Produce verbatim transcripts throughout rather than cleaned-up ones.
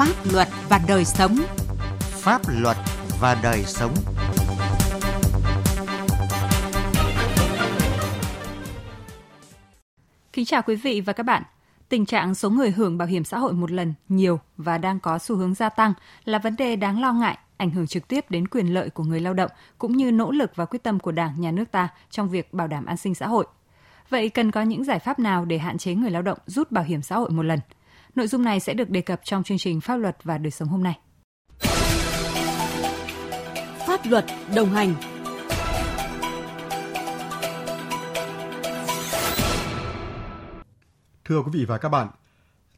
Pháp luật và đời sống. Pháp luật và đời sống. Kính chào quý vị và các bạn. Tình trạng số người hưởng bảo hiểm xã hội một lần nhiều và đang có xu hướng gia tăng là vấn đề đáng lo ngại, ảnh hưởng trực tiếp đến quyền lợi của người lao động cũng như nỗ lực và quyết tâm của Đảng, Nhà nước ta trong việc bảo đảm an sinh xã hội. Vậy cần có những giải pháp nào để hạn chế người lao động rút bảo hiểm xã hội một lần? Nội dung này sẽ được đề cập trong chương trình Pháp luật và đời sống hôm nay. Pháp luật đồng hành. Thưa quý vị và các bạn,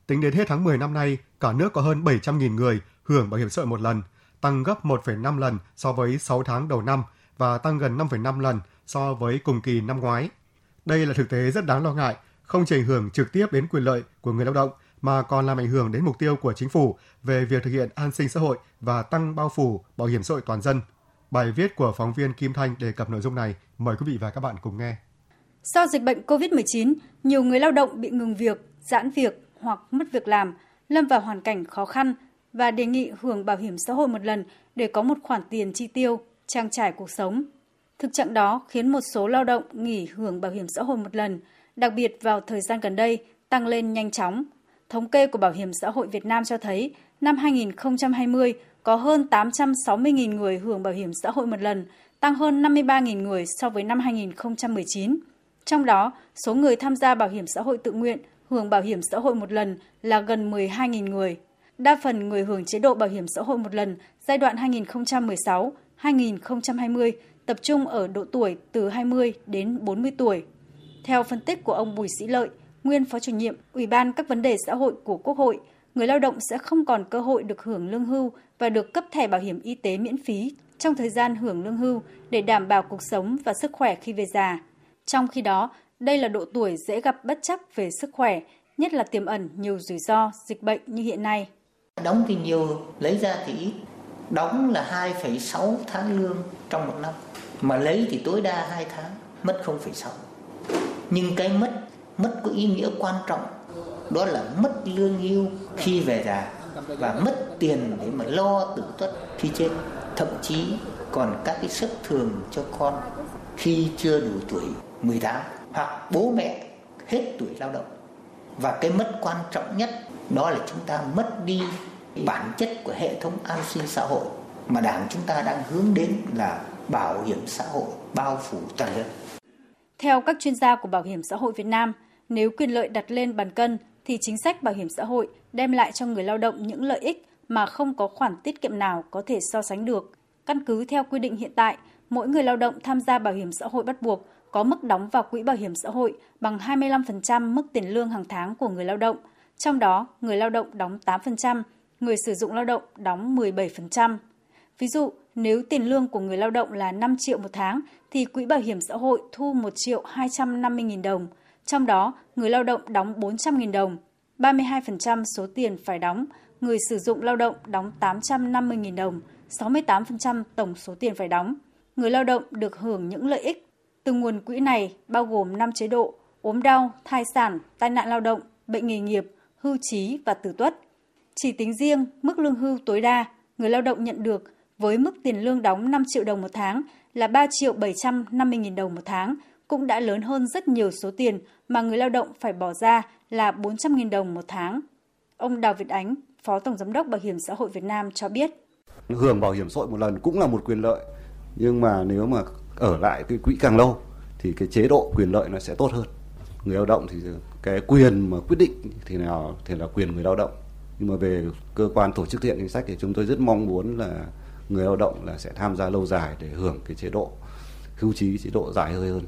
tính đến hết tháng mười năm nay, cả nước có hơn bảy trăm nghìn người hưởng bảo hiểm xã hội một lần, tăng gấp một phẩy năm lần so với sáu tháng đầu năm và tăng gần năm phẩy năm lần so với cùng kỳ năm ngoái. Đây là thực tế rất đáng lo ngại, không chỉ ảnh hưởng trực tiếp đến quyền lợi của người lao động mà còn làm ảnh hưởng đến mục tiêu của chính phủ về việc thực hiện an sinh xã hội và tăng bao phủ bảo hiểm xã hội toàn dân. Bài viết của phóng viên Kim Thanh đề cập nội dung này, mời quý vị và các bạn cùng nghe. Do dịch bệnh cô vít mười chín, nhiều người lao động bị ngừng việc, giãn việc hoặc mất việc làm, lâm vào hoàn cảnh khó khăn và đề nghị hưởng bảo hiểm xã hội một lần để có một khoản tiền chi tiêu, trang trải cuộc sống. Thực trạng đó khiến một số lao động nghỉ hưởng bảo hiểm xã hội một lần, đặc biệt vào thời gian gần đây, tăng lên nhanh chóng. Thống kê của Bảo hiểm xã hội Việt Nam cho thấy, năm hai không hai không có hơn tám trăm sáu mươi nghìn người hưởng bảo hiểm xã hội một lần, tăng hơn năm mươi ba nghìn người so với năm hai không một chín. Trong đó, số người tham gia bảo hiểm xã hội tự nguyện hưởng bảo hiểm xã hội một lần là gần mười hai nghìn người. Đa phần người hưởng chế độ bảo hiểm xã hội một lần giai đoạn hai không một sáu đến hai không hai không tập trung ở độ tuổi từ hai mươi đến bốn mươi tuổi. Theo phân tích của ông Bùi Sĩ Lợi, nguyên Phó Chủ nhiệm Ủy ban các vấn đề xã hội của Quốc hội, người lao động sẽ không còn cơ hội được hưởng lương hưu và được cấp thẻ bảo hiểm y tế miễn phí trong thời gian hưởng lương hưu để đảm bảo cuộc sống và sức khỏe khi về già. Trong khi đó, đây là độ tuổi dễ gặp bất trắc về sức khỏe, nhất là tiềm ẩn nhiều rủi ro, dịch bệnh như hiện nay. Đóng thì nhiều, lấy ra thì ít. Đóng là hai phẩy sáu tháng lương trong một năm, mà lấy thì tối đa hai tháng, mất không phẩy sáu. Nhưng cái mất, mất có ý nghĩa quan trọng, đó là mất lương hưu khi về già và mất tiền để mà lo tử tuất khi chết. Thậm chí còn các cái sức thường cho con khi chưa đủ tuổi mười tám hoặc bố mẹ hết tuổi lao động. Và cái mất quan trọng nhất đó là chúng ta mất đi bản chất của hệ thống an sinh xã hội mà Đảng chúng ta đang hướng đến là bảo hiểm xã hội bao phủ toàn dân. Theo các chuyên gia của Bảo hiểm xã hội Việt Nam, nếu quyền lợi đặt lên bàn cân thì chính sách bảo hiểm xã hội đem lại cho người lao động những lợi ích mà không có khoản tiết kiệm nào có thể so sánh được. Căn cứ theo quy định hiện tại, mỗi người lao động tham gia bảo hiểm xã hội bắt buộc có mức đóng vào quỹ bảo hiểm xã hội bằng hai mươi lăm phần trăm mức tiền lương hàng tháng của người lao động. Trong đó, người lao động đóng tám phần trăm, người sử dụng lao động đóng mười bảy phần trăm. Ví dụ, nếu tiền lương của người lao động là năm triệu một tháng, thì quỹ bảo hiểm xã hội thu một triệu hai trăm năm mươi nghìn đồng. Trong đó, người lao động đóng bốn trăm nghìn đồng, ba mươi hai phần trăm số tiền phải đóng, người sử dụng lao động đóng tám trăm năm mươi nghìn đồng, sáu mươi tám phần trăm tổng số tiền phải đóng. Người lao động được hưởng những lợi ích từ nguồn quỹ này bao gồm năm chế độ: ốm đau, thai sản, tai nạn lao động, bệnh nghề nghiệp, hưu trí và tử tuất. Chỉ tính riêng mức lương hưu tối đa, người lao động nhận được với mức tiền lương đóng năm triệu đồng một tháng là ba triệu bảy trăm năm mươi nghìn đồng một tháng, cũng đã lớn hơn rất nhiều số tiền mà người lao động phải bỏ ra là bốn trăm nghìn đồng một tháng. Ông Đào Việt Ánh, Phó Tổng Giám đốc Bảo hiểm xã hội Việt Nam cho biết. Hưởng bảo hiểm xã hội một lần cũng là một quyền lợi, nhưng mà nếu mà ở lại cái quỹ càng lâu thì cái chế độ quyền lợi nó sẽ tốt hơn. Người lao động thì cái quyền mà quyết định thì nào thì là quyền người lao động. Nhưng mà về cơ quan tổ chức thực hiện chính sách thì chúng tôi rất mong muốn là người lao động là sẽ tham gia lâu dài để hưởng cái chế độ hưu trí, chế độ dài hơi hơn.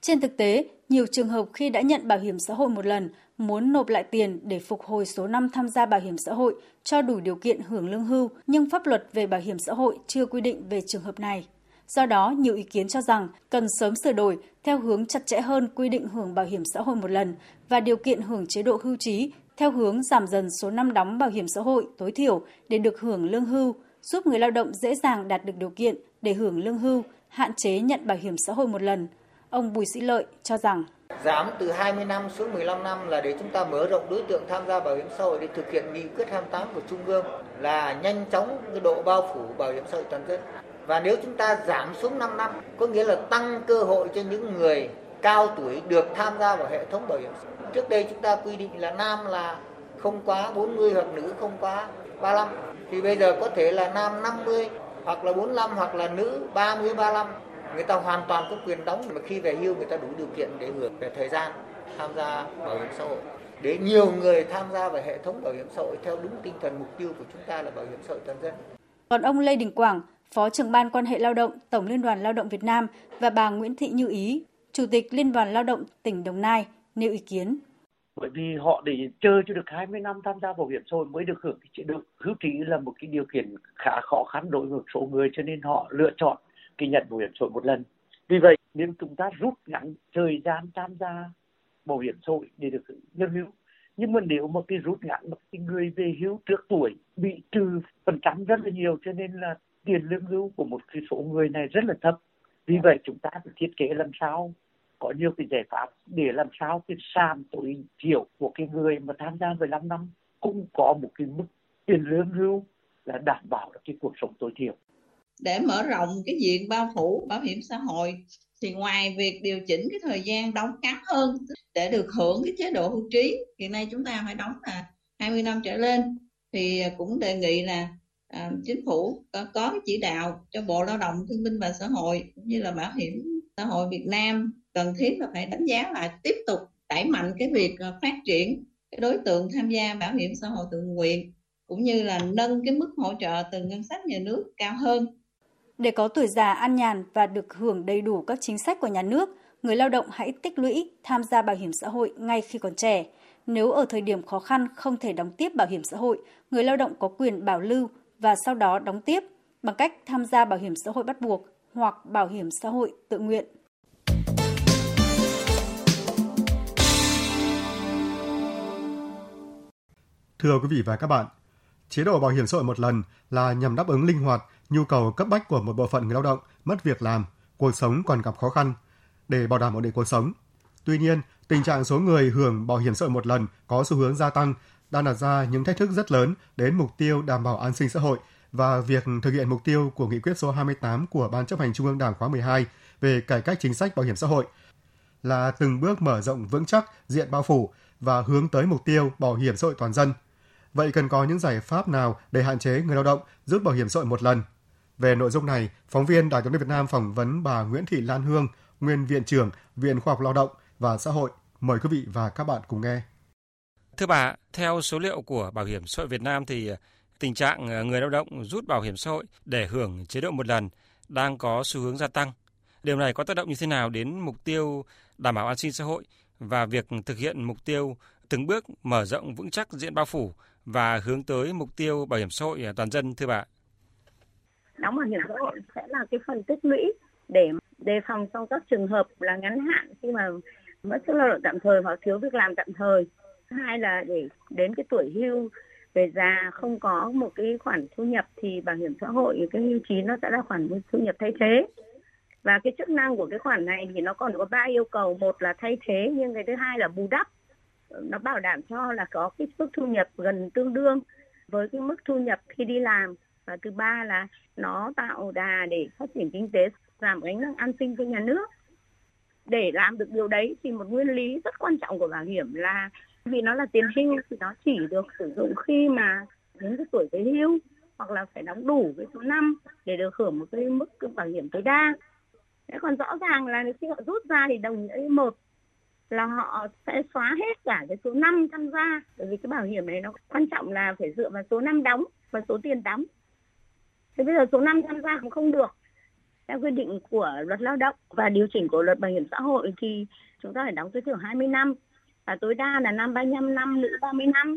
Trên thực tế, nhiều trường hợp khi đã nhận bảo hiểm xã hội một lần muốn nộp lại tiền để phục hồi số năm tham gia bảo hiểm xã hội cho đủ điều kiện hưởng lương hưu, nhưng pháp luật về bảo hiểm xã hội chưa quy định về trường hợp này. Do đó, nhiều ý kiến cho rằng cần sớm sửa đổi theo hướng chặt chẽ hơn quy định hưởng bảo hiểm xã hội một lần và điều kiện hưởng chế độ hưu trí theo hướng giảm dần số năm đóng bảo hiểm xã hội tối thiểu để được hưởng lương hưu, giúp người lao động dễ dàng đạt được điều kiện để hưởng lương hưu, hạn chế nhận bảo hiểm xã hội một lần. Ông Bùi Sĩ Lợi cho rằng giảm từ hai mươi năm xuống mười lăm năm là để chúng ta mở rộng đối tượng tham gia bảo hiểm xã hội để thực hiện nghị quyết hai mươi tám của Trung ương là nhanh chóng cái độ bao phủ bảo hiểm xã hội toàn dân. Và nếu chúng ta giảm xuống năm năm, có nghĩa là tăng cơ hội cho những người cao tuổi được tham gia vào hệ thống bảo hiểm xã hội. Trước đây chúng ta quy định là nam là không quá bốn mươi hoặc nữ không quá ba mươi lăm. Thì bây giờ có thể là nam năm mươi hoặc là bốn mươi lăm hoặc là nữ ba mươi, ba mươi lăm. Người ta hoàn toàn có quyền đóng, mà khi về hưu người ta đủ điều kiện để hưởng về thời gian tham gia bảo hiểm xã hội. Để nhiều người tham gia vào hệ thống bảo hiểm xã hội theo đúng tinh thần mục tiêu của chúng ta là bảo hiểm xã hội toàn dân. Còn ông Lê Đình Quảng, Phó trưởng ban quan hệ lao động Tổng Liên đoàn Lao động Việt Nam và bà Nguyễn Thị Như Ý, Chủ tịch Liên đoàn Lao động tỉnh Đồng Nai nêu ý kiến. Bởi vì họ để chơi cho được hai mươi năm tham gia bảo hiểm xã hội mới được hưởng chế độ hưu trí là một cái điều kiện khá khó khăn đối với một số người, cho nên họ lựa chọn cái nhận bảo hiểm xã hội một lần. Vì vậy nếu chúng ta rút ngắn thời gian tham gia bảo hiểm xã hội để được nhân hữu, nhưng mà nếu mà cái rút ngắn mà cái người về hưu trước tuổi bị trừ phần trăm rất là nhiều, cho nên là tiền lương hưu của một cái số người này rất là thấp. Vì vậy chúng ta phải thiết kế làm sao có nhiều cái giải pháp để làm sao cái sàn tối thiểu của cái người mà tham gia mười lăm năm cũng có một cái mức tiền lương hưu là đảm bảo được cái cuộc sống tối thiểu. Để mở rộng cái diện bao phủ bảo hiểm xã hội thì ngoài việc điều chỉnh cái thời gian đóng ngắn hơn để được hưởng cái chế độ hưu trí, hiện nay chúng ta phải đóng là hai mươi năm trở lên, thì cũng đề nghị là à, chính phủ có, có cái chỉ đạo cho Bộ Lao động Thương binh và Xã hội cũng như là Bảo hiểm xã hội Việt Nam cần thiết là phải đánh giá lại, tiếp tục đẩy mạnh cái việc phát triển cái đối tượng tham gia bảo hiểm xã hội tự nguyện cũng như là nâng cái mức hỗ trợ từ ngân sách nhà nước cao hơn. Để có tuổi già an nhàn và được hưởng đầy đủ các chính sách của nhà nước, người lao động hãy tích lũy tham gia bảo hiểm xã hội ngay khi còn trẻ. Nếu ở thời điểm khó khăn không thể đóng tiếp bảo hiểm xã hội, người lao động có quyền bảo lưu và sau đó đóng tiếp bằng cách tham gia bảo hiểm xã hội bắt buộc hoặc bảo hiểm xã hội tự nguyện. Thưa quý vị và các bạn, chế độ bảo hiểm xã hội một lần là nhằm đáp ứng linh hoạt nhu cầu cấp bách của một bộ phận người lao động mất việc làm, cuộc sống còn gặp khó khăn để bảo đảm ổn định cuộc sống. Tuy nhiên, tình trạng số người hưởng bảo hiểm xã hội một lần có xu hướng gia tăng đang đặt ra những thách thức rất lớn đến mục tiêu đảm bảo an sinh xã hội và việc thực hiện mục tiêu của nghị quyết số hai mươi tám của Ban chấp hành Trung ương Đảng khóa mười hai về cải cách chính sách bảo hiểm xã hội là từng bước mở rộng vững chắc diện bao phủ và hướng tới mục tiêu bảo hiểm xã hội toàn dân. Vậy cần có những giải pháp nào để hạn chế người lao động rút bảo hiểm xã hội một lần? Về nội dung này, phóng viên Đài Tiếng nước Việt Nam phỏng vấn bà Nguyễn Thị Lan Hương, nguyên Viện trưởng Viện Khoa học Lao động và Xã hội. Mời quý vị và các bạn cùng nghe. Thưa bà, theo số liệu của Bảo hiểm xã hội Việt Nam thì tình trạng người lao động rút bảo hiểm xã hội để hưởng chế độ một lần đang có xu hướng gia tăng. Điều này có tác động như thế nào đến mục tiêu đảm bảo an sinh xã hội và việc thực hiện mục tiêu từng bước mở rộng vững chắc diện bao phủ và hướng tới mục tiêu bảo hiểm xã hội toàn dân, thưa bà? Đóng bảo hiểm xã hội sẽ là cái phần tích lũy để đề phòng trong các trường hợp là ngắn hạn khi mà mất sức lao động tạm thời hoặc thiếu việc làm tạm thời. Hai là để đến cái tuổi hưu về già không có một cái khoản thu nhập thì bảo hiểm xã hội cái hưu trí nó sẽ là khoản thu nhập thay thế. Và cái chức năng của cái khoản này thì nó còn có ba yêu cầu. Một là thay thế, nhưng cái thứ hai là bù đắp. Nó bảo đảm cho là có cái mức thu nhập gần tương đương với cái mức thu nhập khi đi làm. Và thứ ba là nó tạo đà để phát triển kinh tế, giảm gánh nặng an sinh cho nhà nước. Để làm được điều đấy thì một nguyên lý rất quan trọng của bảo hiểm là vì nó là tiền hưu thì nó chỉ được sử dụng khi mà đến cái tuổi về hưu hoặc là phải đóng đủ cái số năm để được hưởng một cái mức bảo hiểm tối đa. Còn rõ ràng là khi họ rút ra thì đồng nghĩa một là họ sẽ xóa hết cả cái số năm tham gia, bởi vì cái bảo hiểm này nó quan trọng là phải dựa vào số năm đóng và số tiền đóng. Thế bây giờ số năm tham gia cũng không được. Theo quy định của luật lao động và điều chỉnh của luật bảo hiểm xã hội thì chúng ta phải đóng tối thiểu hai mươi năm và tối đa là nam ba mươi lăm năm, nữ ba mươi năm.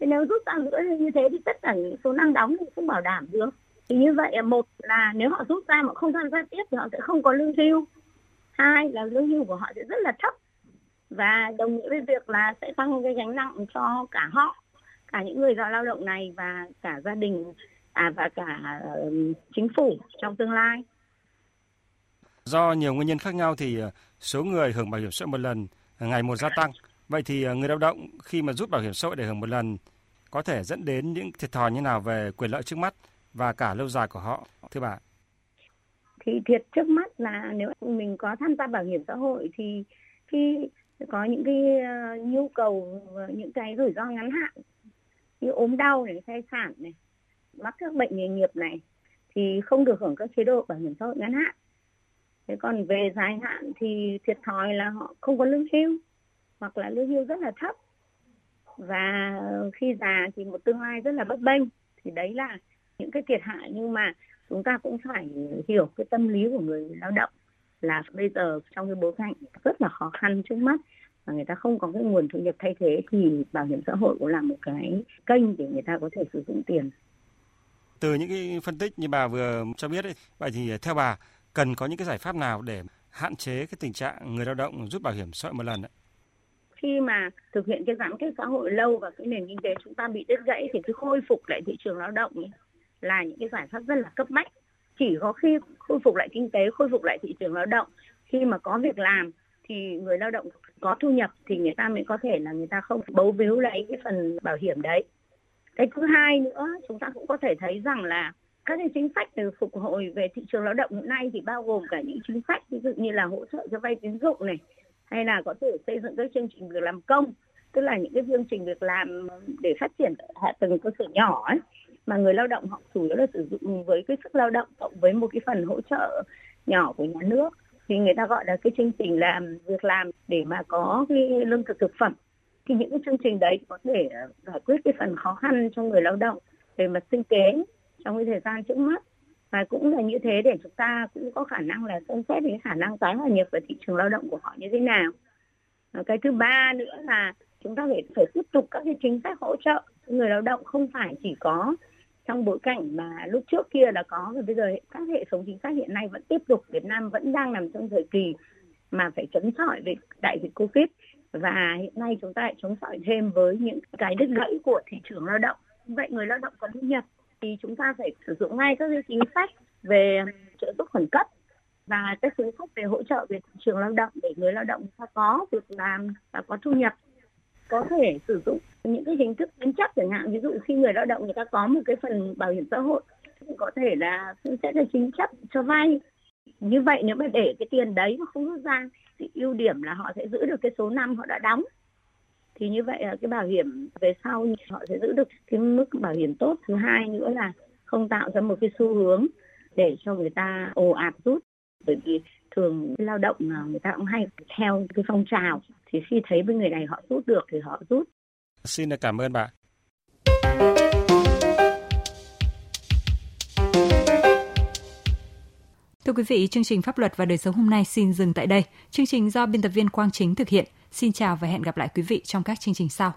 Thế nếu rút ra nữa như thế thì tất cả những số năm đóng thì không bảo đảm được. Thì như vậy, một là nếu họ rút ra mà không tham gia tiếp thì họ sẽ không có lương hưu. Hai là lương hưu của họ sẽ rất là thấp và đồng nghĩa với việc là sẽ tăng cái gánh nặng cho cả họ, cả những người lao động này và cả gia đình à, và cả uh, chính phủ trong tương lai. Do nhiều nguyên nhân khác nhau thì số người hưởng bảo hiểm xã hội một lần ngày một gia tăng. Vậy thì người lao động khi mà rút bảo hiểm xã hội để hưởng một lần có thể dẫn đến những thiệt thòi như nào về quyền lợi trước mắt và cả lâu dài của họ, thưa bà? Thì thiệt trước mắt là nếu mình có tham gia bảo hiểm xã hội thì khi có những cái nhu cầu, những cái rủi ro ngắn hạn như ốm đau này, thai sản này, mắc các bệnh nghề nghiệp này thì không được hưởng các chế độ bảo hiểm xã hội ngắn hạn. Thế còn về dài hạn thì thiệt thòi là họ không có lương hưu hoặc là lương hưu rất là thấp, và khi già thì một tương lai rất là bấp bênh. Thì đấy là những cái thiệt hại, nhưng mà chúng ta cũng phải hiểu cái tâm lý của người lao động là bây giờ trong cái bối cảnh rất là khó khăn trước mắt và người ta không có cái nguồn thu nhập thay thế thì bảo hiểm xã hội cũng là một cái kênh để người ta có thể sử dụng tiền. Từ những cái phân tích như bà vừa cho biết ấy, vậy thì theo bà cần có những cái giải pháp nào để hạn chế cái tình trạng người lao động rút bảo hiểm xã hội một lần ấy? Khi mà thực hiện cái giãn cách xã hội lâu và cái nền kinh tế chúng ta bị đứt gãy thì cái khôi phục lại thị trường lao động ấy là những cái giải pháp rất là cấp bách. Chỉ có khi khôi phục lại kinh tế, khôi phục lại thị trường lao động, khi mà có việc làm thì người lao động có thu nhập thì người ta mới có thể là người ta không bấu víu lấy cái phần bảo hiểm đấy. Cái thứ hai nữa, chúng ta cũng có thể thấy rằng là các cái chính sách từ phục hồi về thị trường lao động hiện nay thì bao gồm cả những chính sách ví dụ như là hỗ trợ cho vay tín dụng này, hay là có thể xây dựng các chương trình việc làm công, tức là những cái chương trình việc làm để phát triển hạ tầng cơ sở nhỏ ấy, mà người lao động họ chủ yếu là sử dụng với cái sức lao động cộng với một cái phần hỗ trợ nhỏ của nhà nước, thì người ta gọi là cái chương trình làm việc làm để mà có cái lương thực thực phẩm. Thì những cái chương trình đấy có thể giải quyết cái phần khó khăn cho người lao động về mặt sinh kế trong cái thời gian trước mắt, và cũng là như thế để chúng ta cũng có khả năng là xem xét đến khả năng tái hòa nhập vào thị trường lao động của họ như thế nào. Cái thứ ba nữa là chúng ta phải, phải tiếp tục các cái chính sách hỗ trợ người lao động, không phải chỉ có trong bối cảnh mà lúc trước kia là có, rồi bây giờ các hệ thống chính sách hiện nay vẫn tiếp tục. Việt Nam vẫn đang nằm trong thời kỳ mà phải chống chọi về đại dịch Covid, và hiện nay chúng ta lại chống chọi thêm với những cái đứt gãy của thị trường lao động. Vậy người lao động có thu nhập thì chúng ta phải sử dụng ngay các cái chính sách về trợ giúp khẩn cấp và các chính sách về hỗ trợ về thị trường lao động để người lao động có việc làm và có thu nhập. Có thể sử dụng những cái hình thức biến chất chẳng hạn, ví dụ khi người lao động người ta có một cái phần bảo hiểm xã hội thì có thể là sẽ là chính chấp cho vay. Như vậy nếu mà để cái tiền đấy mà không rút ra thì ưu điểm là họ sẽ giữ được cái số năm họ đã đóng, thì như vậy là cái bảo hiểm về sau họ sẽ giữ được cái mức bảo hiểm tốt. Thứ hai nữa là không tạo ra một cái xu hướng để cho người ta ồ ạt rút, bởi vì thường lao động người ta cũng hay theo cái phong trào, thì khi thấy với người này họ rút được thì họ rút. Xin cảm ơn bà. Thưa quý vị, chương trình Pháp luật và Đời sống hôm nay xin dừng tại đây. Chương trình do biên tập viên Quang Chính thực hiện. Xin chào và hẹn gặp lại quý vị trong các chương trình sau.